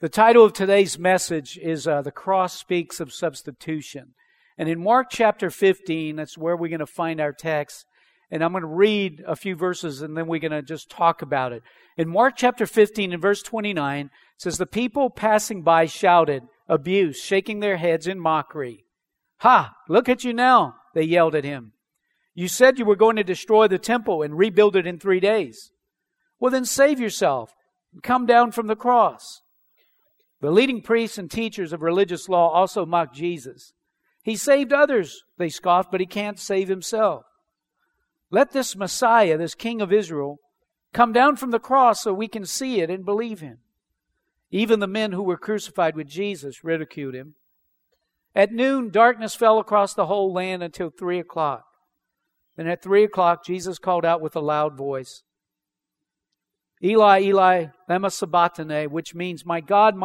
The title of today's message is The Cross Speaks of Substitution. And in Mark chapter 15, that's where we're going to find our text. And I'm going to read a few verses and then we're going to just talk about it. In Mark chapter 15 and verse 29, it says, "The people passing by shouted abuse, shaking their heads in mockery. 'Ha! Look at you now!' they yelled at him. 'You said you were going to destroy the temple and rebuild it in 3 days. Well, then save yourself and come down from the cross.' The leading priests and teachers of religious law also mocked Jesus. 'He saved others,' they scoffed, 'but he can't save himself. Let this Messiah, this King of Israel, come down from the cross so we can see it and believe him.' Even the men who were crucified with Jesus ridiculed him. At noon, darkness fell across the whole land until 3 o'clock. Then at 3 o'clock, Jesus called out with a loud voice, 'Eli, Eli, lema sabachthani,' which means, 'My God,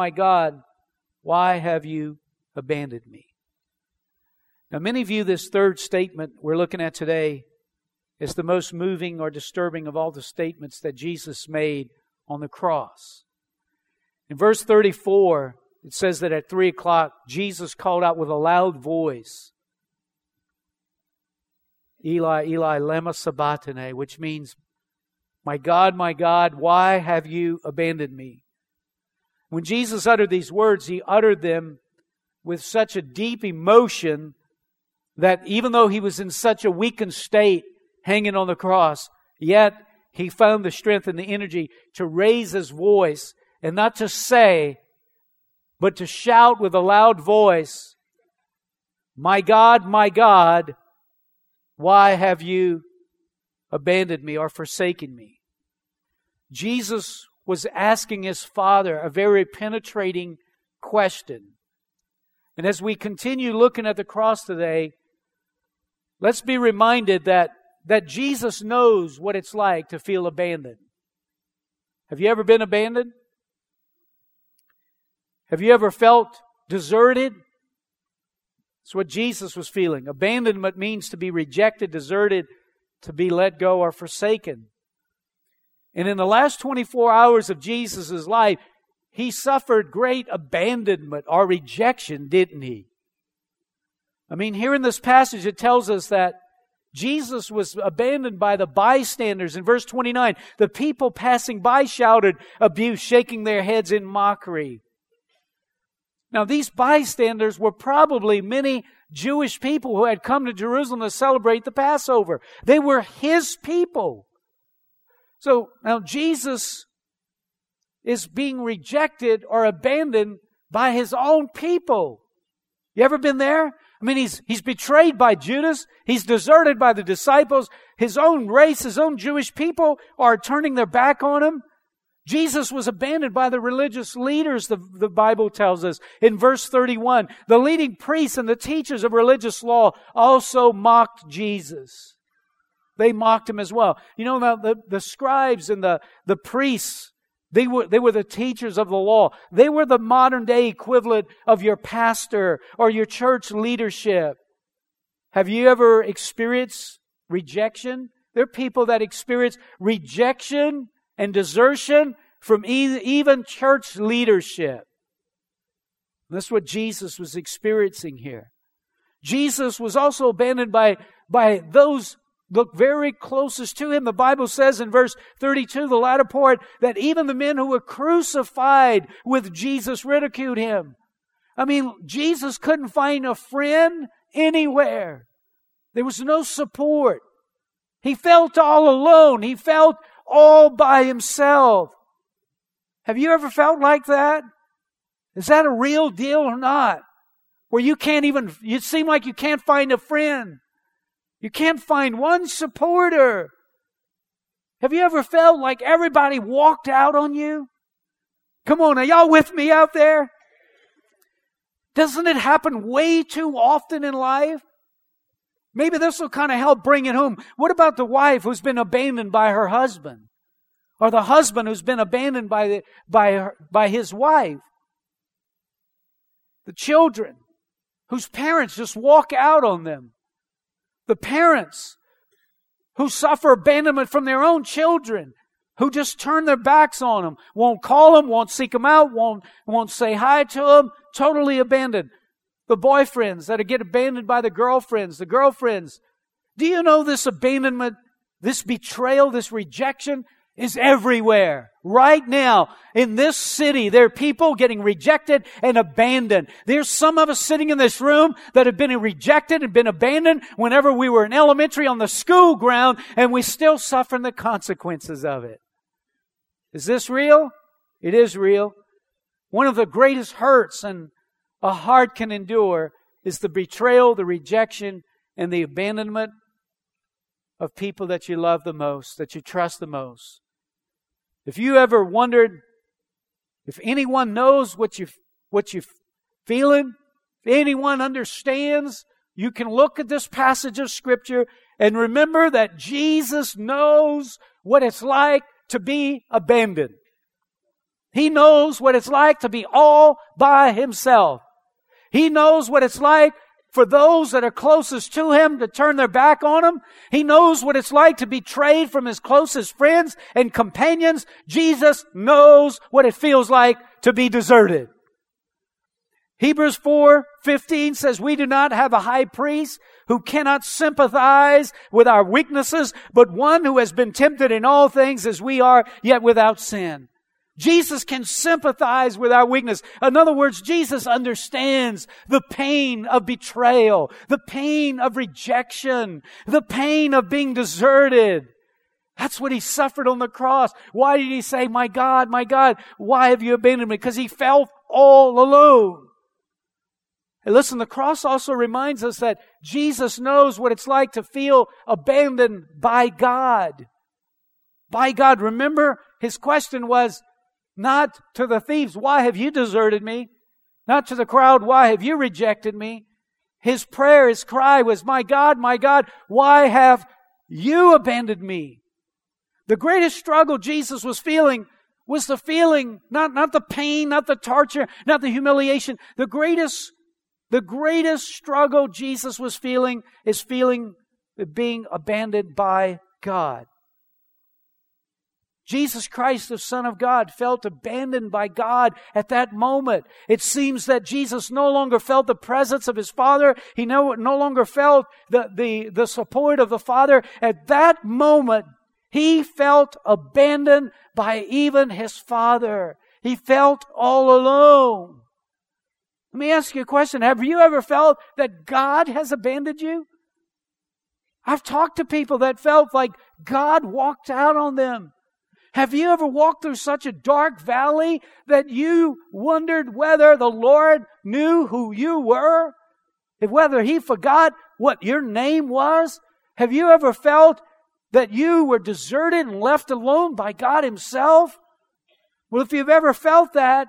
why have you abandoned me?'" Now, many view this third statement we're looking at today as the most moving or disturbing of all the statements that Jesus made on the cross. In verse 34, it says that at 3 o'clock, Jesus called out with a loud voice, "Eli, Eli, lema sabachthani," which means, my God, why have you abandoned me?" When Jesus uttered these words, he uttered them with such a deep emotion that even though he was in such a weakened state hanging on the cross, yet he found the strength and the energy to raise his voice and not to say, but to shout with a loud voice, my God, why have you abandoned me or forsaken me?" Jesus was asking his Father a very penetrating question. And as we continue looking at the cross today, let's be reminded that Jesus knows what it's like to feel abandoned. Have you ever been abandoned? Have you ever felt deserted? That's what Jesus was feeling. Abandonment means to be rejected, deserted, to be let go or forsaken. And in the last 24 hours of Jesus' life, he suffered great abandonment or rejection, didn't he? I mean, here in this passage, it tells us that Jesus was abandoned by the bystanders. In verse 29, the people passing by shouted abuse, shaking their heads in mockery. Now, these bystanders were probably many Jewish people who had come to Jerusalem to celebrate the Passover. They were his people. So now Jesus is being rejected or abandoned by his own people. You ever been there? I mean, he's betrayed by Judas. He's deserted by the disciples. His own race, his own Jewish people are turning their back on him. Jesus was abandoned by the religious leaders, the Bible tells us. In verse 31, the leading priests and the teachers of religious law also mocked Jesus. They mocked him as well. You know, the scribes and the priests, they were the teachers of the law. They were the modern day equivalent of your pastor or your church leadership. Have you ever experienced rejection? There are people that experience rejection and desertion from even church leadership. That's what Jesus was experiencing here. Jesus was also abandoned by those look very closest to him. The Bible says in verse 32, the latter part, that even the men who were crucified with Jesus ridiculed him. I mean, Jesus couldn't find a friend anywhere. There was no support. He felt all alone. He felt all by himself. Have you ever felt like that? Is that a real deal or not? Where you seem like you can't find a friend. You can't find one supporter. Have you ever felt like everybody walked out on you? Come on, are y'all with me out there? Doesn't it happen way too often in life? Maybe this will kind of help bring it home. What about the wife who's been abandoned by her husband? Or the husband who's been abandoned by his wife? The children whose parents just walk out on them. The parents who suffer abandonment from their own children. who just turn their backs on Him, won't call Him, won't seek Him out, won't say hi to Him, totally abandoned. The boyfriends that get abandoned by the girlfriends, Do you know this abandonment, this betrayal, this rejection is everywhere? Right now, in this city, there are people getting rejected and abandoned. There's some of us sitting in this room that have been rejected and been abandoned whenever we were in elementary on the school ground, and we still suffer the consequences of it. Is this real? It is real. One of the greatest hurts and a heart can endure is the betrayal, the rejection, and the abandonment of people that you love the most, that you trust the most. If you ever wondered if anyone knows what you're feeling, if anyone understands, you can look at this passage of Scripture and remember that Jesus knows what it's like to be abandoned. He knows what it's like to be all by Himself. He knows what it's like for those that are closest to Him to turn their back on Him. He knows what it's like to be betrayed from His closest friends and companions. Jesus knows what it feels like to be deserted. Hebrews 4:15 says, "We do not have a high priest who cannot sympathize with our weaknesses, but one who has been tempted in all things as we are, yet without sin." Jesus can sympathize with our weakness. In other words, Jesus understands the pain of betrayal, the pain of rejection, the pain of being deserted. That's what He suffered on the cross. Why did He say, my God, why have you abandoned me? Because He felt all alone. And listen, the cross also reminds us that Jesus knows what it's like to feel abandoned by God. By God. Remember, His question was, not to the thieves, why have you deserted me? Not to the crowd, why have you rejected me? His prayer, His cry was, my God, why have you abandoned me? The greatest struggle Jesus was feeling was the feeling, not the pain, not the torture, not the humiliation. The greatest struggle Jesus was feeling is feeling being abandoned by God. Jesus Christ, the Son of God, felt abandoned by God at that moment. It seems that Jesus no longer felt the presence of His Father. He no longer felt the support of the Father. At that moment, He felt abandoned by even His Father. He felt all alone. Let me ask you a question. Have you ever felt that God has abandoned you? I've talked to people that felt like God walked out on them. Have you ever walked through such a dark valley that you wondered whether the Lord knew who you were? Whether He forgot what your name was? Have you ever felt that you were deserted and left alone by God Himself? Well, if you've ever felt that,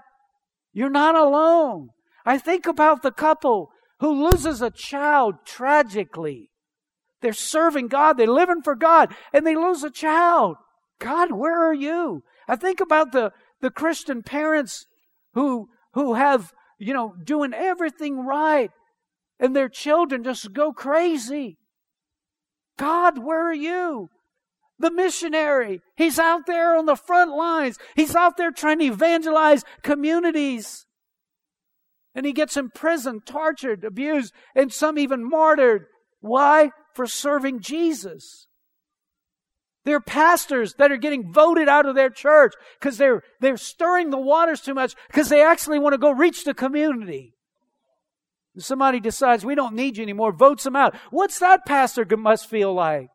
you're not alone. I think about the couple who loses a child tragically. They're serving God, they're living for God, and they lose a child. God, where are you? I think about the Christian parents who have, doing everything right, and their children just go crazy. God, where are you? The missionary, he's out there on the front lines. He's out there trying to evangelize communities. And he gets imprisoned, tortured, abused, and some even martyred. Why? For serving Jesus. There are pastors that are getting voted out of their church because they're stirring the waters too much because they actually want to go reach the community. And somebody decides, we don't need you anymore, votes them out. What's that pastor must feel like?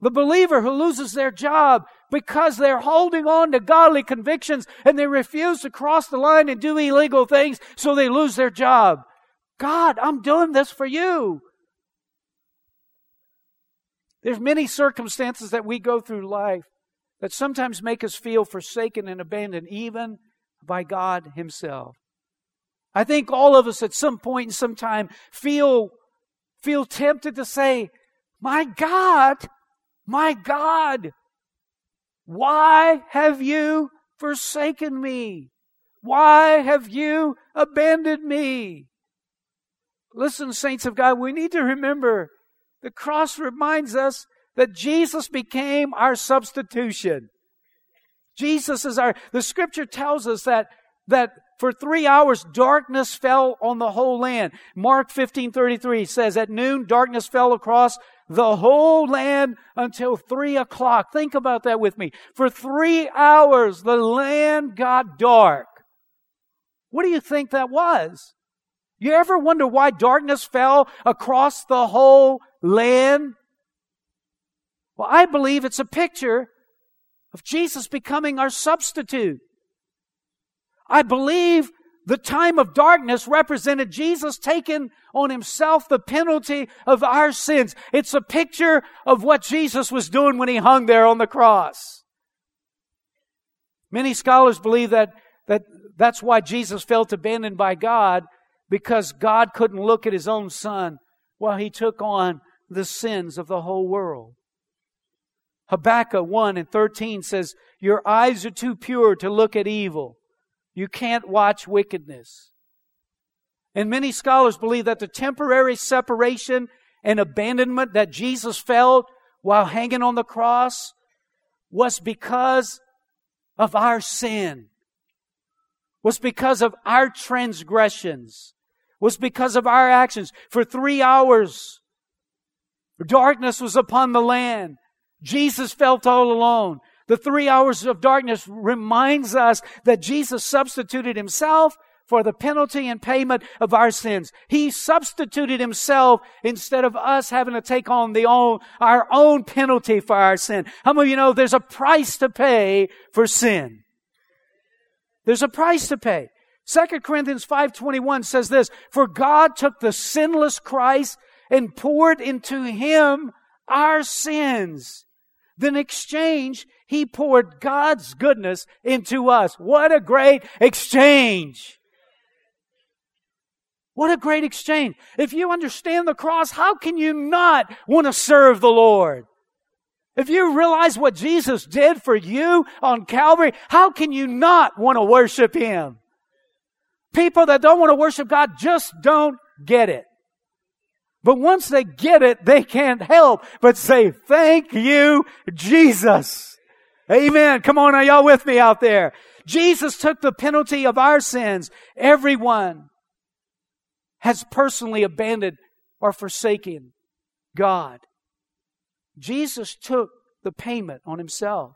The believer who loses their job because they're holding on to godly convictions and they refuse to cross the line and do illegal things, so they lose their job. God, I'm doing this for you. There's many circumstances that we go through life that sometimes make us feel forsaken and abandoned, even by God Himself. I think all of us at some point in some time feel tempted to say, my God, why have you forsaken me? Why have you abandoned me? Listen, saints of God, we need to remember the cross reminds us that Jesus became our substitution. Jesus is our... The Scripture tells us that for 3 hours darkness fell on the whole land. Mark 15:33 says, at noon darkness fell across the whole land until 3 o'clock. Think about that with me. For 3 hours the land got dark. What do you think that was? You ever wonder why darkness fell across the whole land? Well, I believe it's a picture of Jesus becoming our substitute. I believe the time of darkness represented Jesus taking on himself the penalty of our sins. It's a picture of what Jesus was doing when he hung there on the cross. Many scholars believe that's why Jesus felt abandoned by God, because God couldn't look at his own son while he took on the sins of the whole world. Habakkuk 1:13 says, your eyes are too pure to look at evil. You can't watch wickedness. And many scholars believe that the temporary separation and abandonment that Jesus felt while hanging on the cross was because of our sin, was because of our transgressions, was because of our actions. For 3 hours, darkness was upon the land. Jesus felt all alone. The 3 hours of darkness reminds us that Jesus substituted himself for the penalty and payment of our sins. He substituted himself instead of us having to take on our own penalty for our sin. How many of you know there's a price to pay for sin? There's a price to pay. 2 Corinthians 5:21 says this, for God took the sinless Christ and poured into him our sins. Then in exchange, he poured God's goodness into us. What a great exchange. What a great exchange. If you understand the cross, how can you not want to serve the Lord? If you realize what Jesus did for you on Calvary, how can you not want to worship Him? People that don't want to worship God just don't get it. But once they get it, they can't help but say, thank you, Jesus. Amen. Come on, are y'all with me out there? Jesus took the penalty of our sins. Everyone has personally abandoned or forsaken God. Jesus took the payment on himself.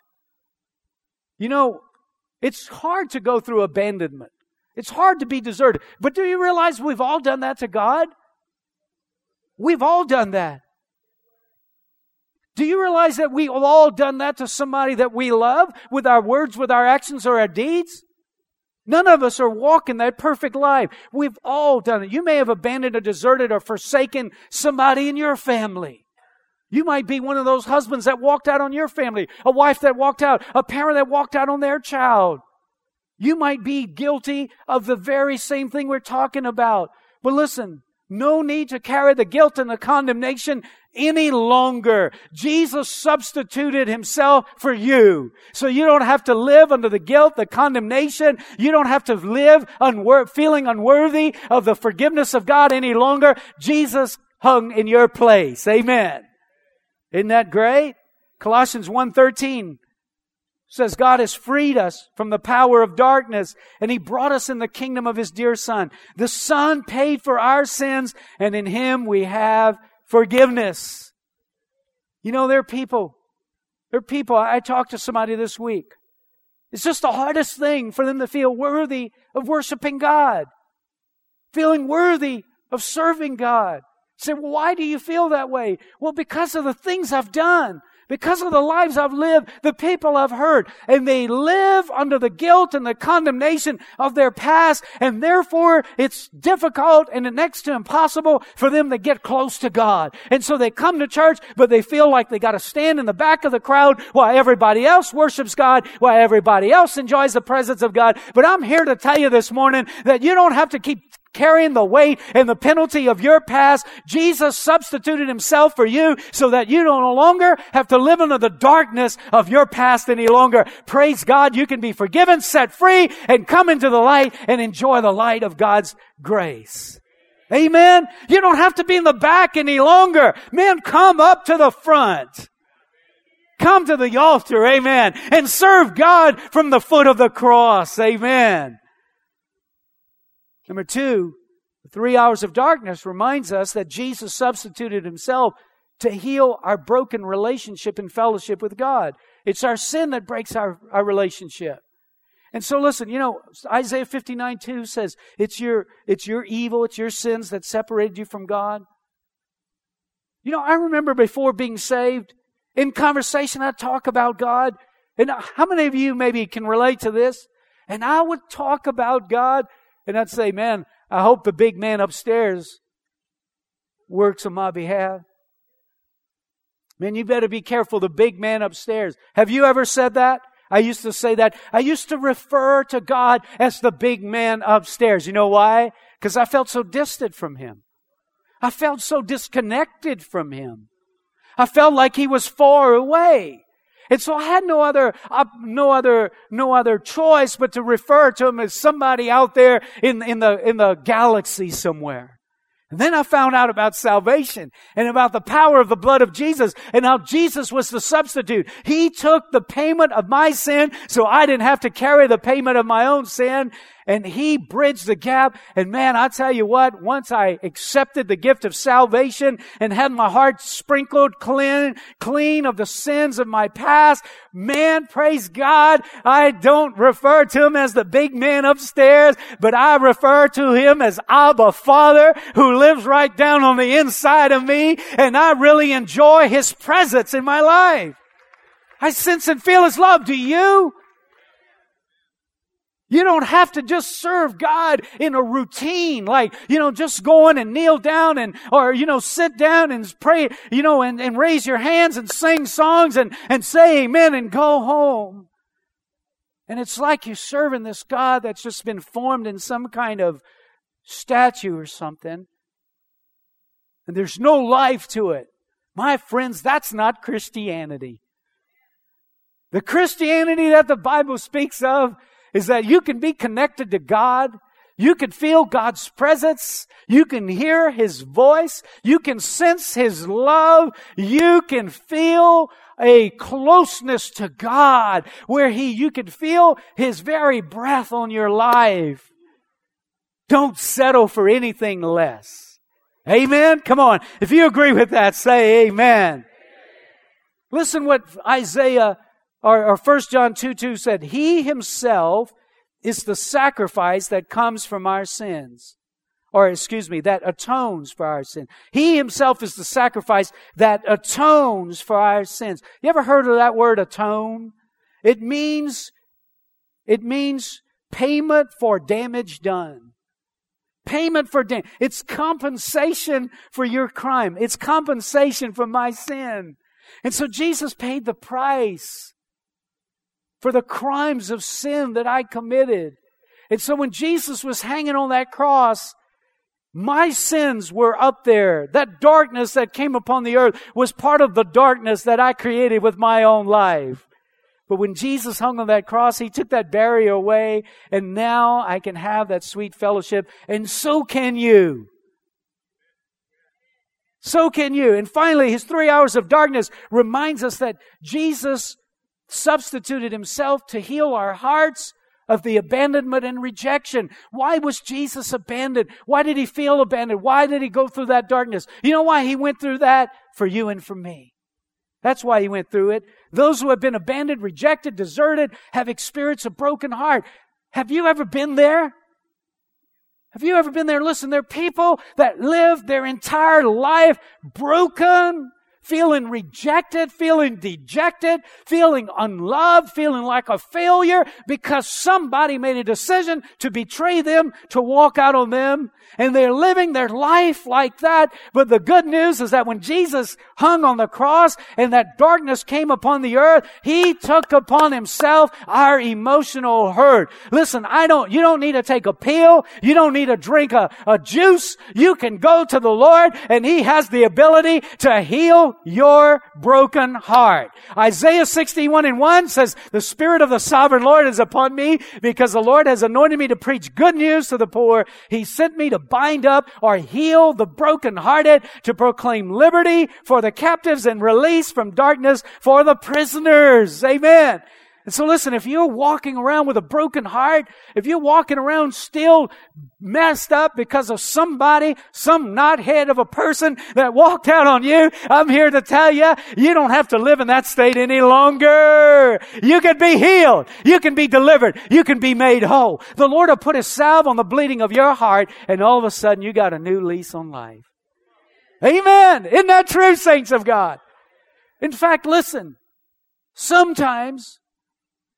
You know, it's hard to go through abandonment. It's hard to be deserted. But do you realize we've all done that to God? We've all done that. Do you realize that we've all done that to somebody that we love with our words, with our actions, or our deeds? None of us are walking that perfect life. We've all done it. You may have abandoned or deserted or forsaken somebody in your family. You might be one of those husbands that walked out on your family, a wife that walked out, a parent that walked out on their child. You might be guilty of the very same thing we're talking about. But listen, no need to carry the guilt and the condemnation any longer. Jesus substituted himself for you. So you don't have to live under the guilt, the condemnation. You don't have to live feeling unworthy of the forgiveness of God any longer. Jesus hung in your place. Amen. Isn't that great? Colossians 1:13 says, God has freed us from the power of darkness, and He brought us in the kingdom of His dear Son. The Son paid for our sins, and in Him we have forgiveness. You know, there are people, I talked to somebody this week. It's just the hardest thing for them to feel worthy of worshiping God, feeling worthy of serving God. Say, well, why do you feel that way? Well, because of the things I've done, because of the lives I've lived, the people I've hurt, and they live under the guilt and the condemnation of their past, and therefore it's difficult and next to impossible for them to get close to God. And so they come to church, but they feel like they got to stand in the back of the crowd while everybody else worships God, while everybody else enjoys the presence of God. But I'm here to tell you this morning that you don't have to keep carrying the weight and the penalty of your past. Jesus substituted himself for you so that you no longer have to live under the darkness of your past any longer. Praise God, you can be forgiven, set free, and come into the light and enjoy the light of God's grace. Amen? You don't have to be in the back any longer. Man, come up to the front. Come to the altar, amen, and serve God from the foot of the cross, amen. Number two, the 3 hours of darkness reminds us that Jesus substituted himself to heal our broken relationship and fellowship with God. It's our sin that breaks our relationship. And so listen, you know, Isaiah 59:2 says, it's your evil, it's your sins that separated you from God. You know, I remember before being saved, in conversation I talk about God. And how many of you maybe can relate to this? And I would talk about God, and I'd say, man, I hope the big man upstairs works on my behalf. Man, you better be careful, the big man upstairs. Have you ever said that? I used to say that. I used to refer to God as the big man upstairs. You know why? Because I felt so distant from Him. I felt so disconnected from Him. I felt like He was far away. And so I had no other choice but to refer to Him as somebody out there in the galaxy somewhere. And then I found out about salvation and about the power of the blood of Jesus and how Jesus was the substitute. He took the payment of my sin so I didn't have to carry the payment of my own sin. And He bridged the gap. And man, I tell you what, once I accepted the gift of salvation and had my heart sprinkled clean of the sins of my past, man, praise God, I don't refer to Him as the big man upstairs, but I refer to Him as Abba Father, who lives right down on the inside of me, and I really enjoy His presence in my life. I sense and feel His love. Do you? You don't have to just serve God in a routine, like, you know, just go in and kneel down and, or, you know, sit down and pray, you know, and raise your hands and sing songs and say amen and go home. And it's like you're serving this God that's just been formed in some kind of statue or something. And there's no life to it. My friends, that's not Christianity. The Christianity that the Bible speaks of is that you can be connected to God. You can feel God's presence. You can hear His voice. You can sense His love. You can feel a closeness to God where you can feel His very breath on your life. Don't settle for anything less. Amen? Come on. If you agree with that, say amen. Listen what Isaiah or 1 John 2:2 said, He Himself is the sacrifice that comes from our sins. Or excuse me, that atones for our sins. He Himself is the sacrifice that atones for our sins. You ever heard of that word atone? It means payment for damage done. Payment for damage. It's compensation for your crime. It's compensation for my sin. And so Jesus paid the price for the crimes of sin that I committed. And so when Jesus was hanging on that cross, my sins were up there. That darkness that came upon the earth was part of the darkness that I created with my own life. But when Jesus hung on that cross, He took that barrier away, and now I can have that sweet fellowship, and so can you. So can you. And finally, His 3 hours of darkness reminds us that Jesus substituted Himself to heal our hearts of the abandonment and rejection. Why was Jesus abandoned? Why did He feel abandoned? Why did He go through that darkness? You know why He went through that? For you and for me. That's why He went through it. Those who have been abandoned, rejected, deserted, have experienced a broken heart. Have you ever been there? Have you ever been there? Listen, there are people that live their entire life broken, feeling rejected, feeling dejected, feeling unloved, feeling like a failure because somebody made a decision to betray them, to walk out on them. And they're living their life like that. But the good news is that when Jesus hung on the cross and that darkness came upon the earth, He took upon Himself our emotional hurt. Listen, you don't need to take a pill. You don't need to drink a juice. You can go to the Lord and He has the ability to heal know your broken heart. Isaiah 61:1 says, the Spirit of the Sovereign Lord is upon me because the Lord has anointed me to preach good news to the poor. He sent me to bind up or heal the brokenhearted, to proclaim liberty for the captives and release from darkness for the prisoners. Amen. And so listen, if you're walking around with a broken heart, if you're walking around still messed up because of somebody, some knothead of a person that walked out on you, I'm here to tell you, you don't have to live in that state any longer. You can be healed. You can be delivered. You can be made whole. The Lord will put His salve on the bleeding of your heart, and all of a sudden you got a new lease on life. Amen. Isn't that true, saints of God? In fact, listen, sometimes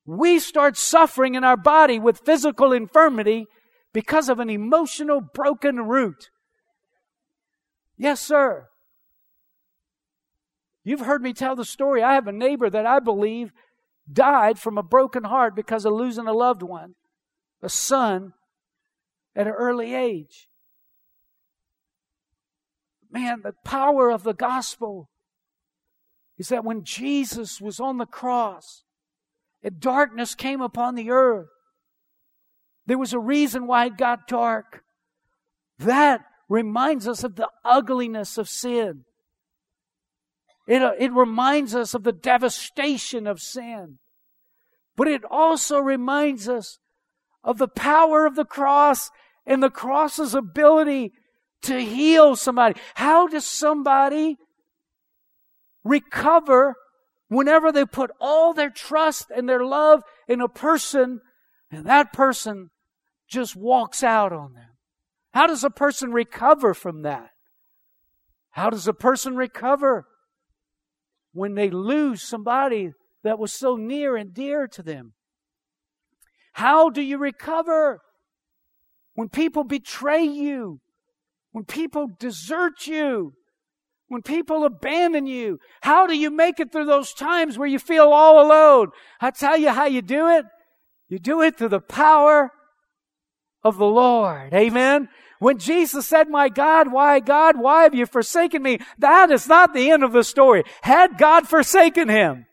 we start suffering in our body with physical infirmity because of an emotional broken root. Yes, sir. You've heard me tell the story. I have a neighbor that I believe died from a broken heart because of losing a loved one, a son, at an early age. Man, the power of the gospel is that when Jesus was on the cross, and darkness came upon the earth. There was a reason why it got dark. That reminds us of the ugliness of sin. It reminds us of the devastation of sin. But it also reminds us of the power of the cross and the cross's ability to heal somebody. How does somebody recover whenever they put all their trust and their love in a person, and that person just walks out on them? How does a person recover from that? How does a person recover when they lose somebody that was so near and dear to them? How do you recover when people betray you, when people desert you, when people abandon you? How do you make it through those times where you feel all alone? I tell you how you do it. You do it through the power of the Lord. Amen. When Jesus said, "My God, why have you forsaken me?" that is not the end of the story. Had God forsaken him?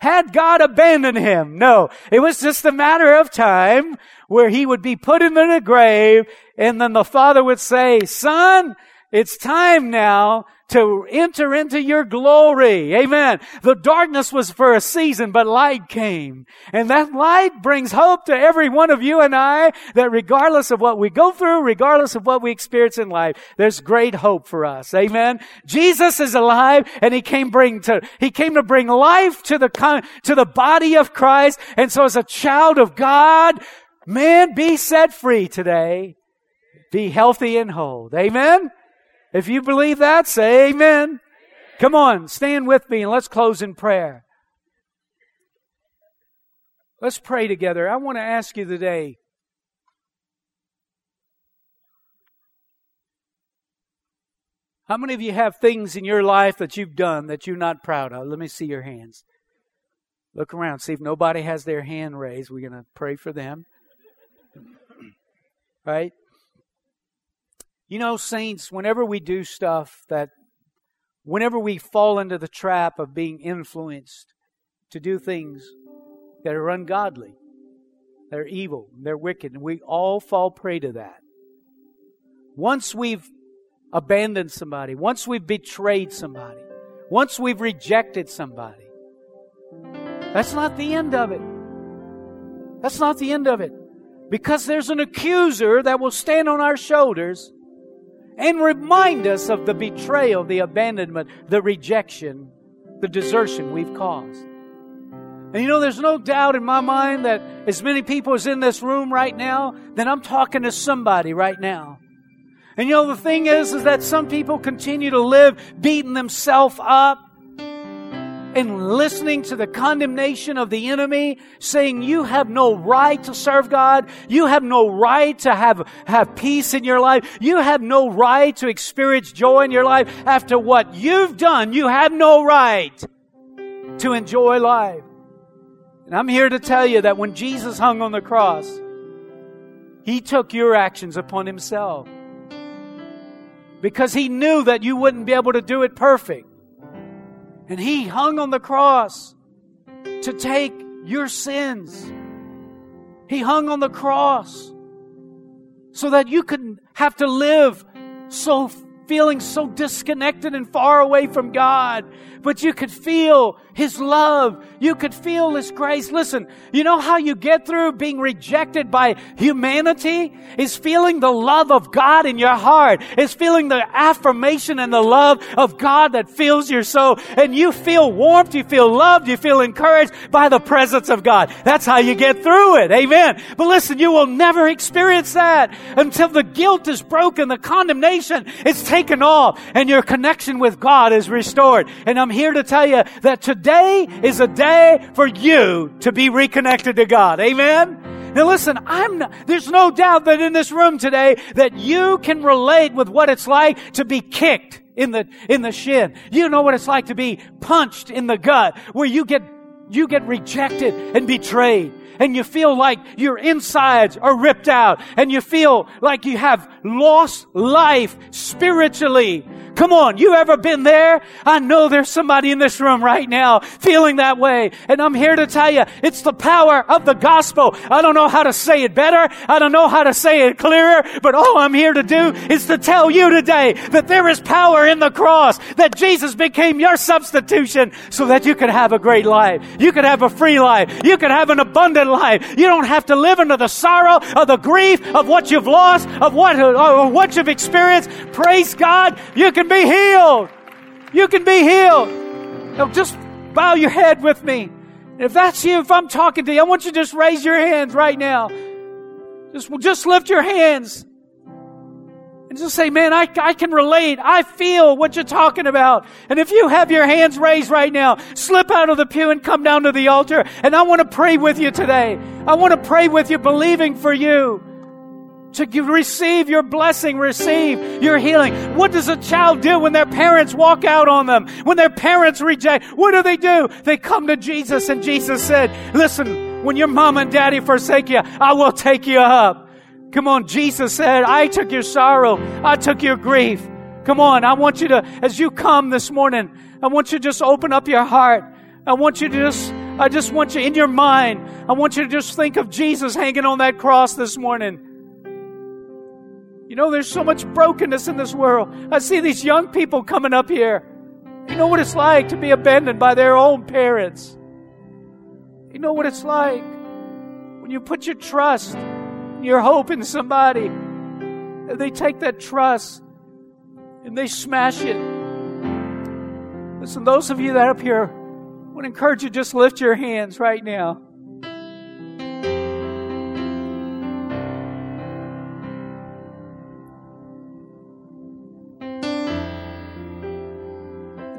Had God abandoned him? No. It was just a matter of time where he would be put into the grave, and then the Father would say, "Son, it's time now to enter into your glory." Amen. The darkness was for a season, but light came. And that light brings hope to every one of you and I, that regardless of what we go through, regardless of what we experience in life, there's great hope for us. Amen. Jesus is alive, and He came to bring life to the body of Christ. And so as a child of God, man, be set free today. Be healthy and whole. Amen. If you believe that, say amen. Amen. Come on, stand with me and let's close in prayer. Let's pray together. I want to ask you today, how many of you have things in your life that you've done that you're not proud of? Let me see your hands. Look around, see if nobody has their hand raised. We're going to pray for them. Right? You know, saints, whenever we do stuff that, whenever we fall into the trap of being influenced to do things that are ungodly, they're evil, they're wicked, and we all fall prey to that. Once we've abandoned somebody, once we've betrayed somebody, once we've rejected somebody, that's not the end of it. That's not the end of it. Because there's an accuser that will stand on our shoulders and remind us of the betrayal, the abandonment, the rejection, the desertion we've caused. And you know, there's no doubt in my mind that as many people as in this room right now, that I'm talking to somebody right now. And you know, the thing is that some people continue to live beating themselves up and listening to the condemnation of the enemy, saying you have no right to serve God. You have no right to have peace in your life. You have no right to experience joy in your life. After what you've done, you have no right to enjoy life. And I'm here to tell you that when Jesus hung on the cross, He took your actions upon Himself, because He knew that you wouldn't be able to do it perfect. And He hung on the cross to take your sins. He hung on the cross so that you couldn't have to live feeling so disconnected and far away from God. But you could feel His love. You could feel His grace. Listen, you know how you get through being rejected by humanity? Is feeling the love of God in your heart. Is feeling the affirmation and the love of God that fills your soul. And you feel warmth, you feel loved, you feel encouraged by the presence of God. That's how you get through it. Amen. But listen, you will never experience that until the guilt is broken, the condemnation is taken off, and your connection with God is restored. And I'm here to tell you that today is a day for you to be reconnected to God. Amen? Now listen, there's no doubt that in this room today that you can relate with what it's like to be kicked in the shin. You know what it's like to be punched in the gut, where you get rejected and betrayed. And you feel like your insides are ripped out. And you feel like you have lost life spiritually. Come on, you ever been there? I know there's somebody in this room right now feeling that way. And I'm here to tell you, it's the power of the gospel. I don't know how to say it better. I don't know how to say it clearer. But all I'm here to do is to tell you today that there is power in the cross. That Jesus became your substitution so that you could have a great life. You could have a free life. You could have an abundant life. You don't have to live under the sorrow or the grief of what you've lost, of what you've experienced. Praise God, you can be healed. You can be healed. Now just bow your head with me. If that's you, if I'm talking to you, I want you to just raise your hands right now. Just lift your hands. And just say, man, I can relate. I feel what you're talking about. And if you have your hands raised right now, slip out of the pew and come down to the altar. And I want to pray with you today. I want to pray with you, believing for you to receive your blessing, receive your healing. What does a child do when their parents walk out on them? When their parents reject? What do? They come to Jesus, and Jesus said, listen, when your mom and daddy forsake you, I will take you up. Come on, Jesus said, I took your sorrow. I took your grief. Come on, I want you to, as you come this morning, I want you to just open up your heart. I just want you in your mind. I want you to just think of Jesus hanging on that cross this morning. You know, there's so much brokenness in this world. I see these young people coming up here. You know what it's like to be abandoned by their own parents. You know what it's like when you put your trust, your hope in somebody, and they take that trust and they smash it. Listen, those of you that are up here, I would encourage you, just lift your hands right now.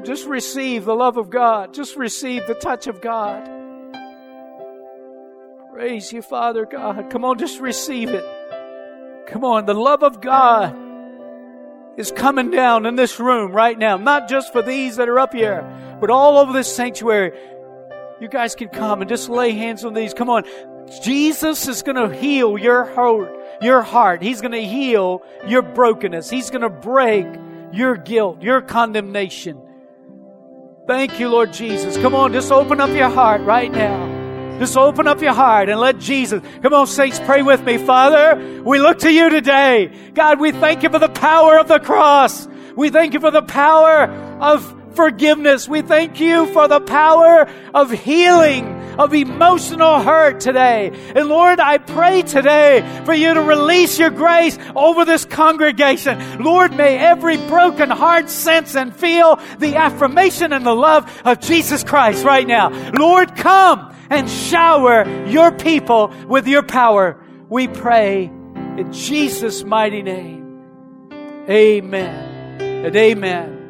Just receive the love of God. Just receive the touch of God. Praise you, Father God. Come on, just receive it. Come on, the love of God is coming down in this room right now. Not just for these that are up here, but all over this sanctuary. You guys can come and just lay hands on these. Come on. Jesus is going to heal your heart. He's going to heal your brokenness. He's going to break your guilt, your condemnation. Thank you, Lord Jesus. Come on, just open up your heart right now. Just open up your heart and let Jesus. Come on, saints, pray with me. Father, we look to you today. God, we thank you for the power of the cross. We thank you for the power of forgiveness. We thank you for the power of healing, of emotional hurt today. And Lord, I pray today for you to release your grace over this congregation. Lord, may every broken heart sense and feel the affirmation and the love of Jesus Christ right now. Lord, come and shower your people with your power. We pray in Jesus' mighty name. Amen and amen.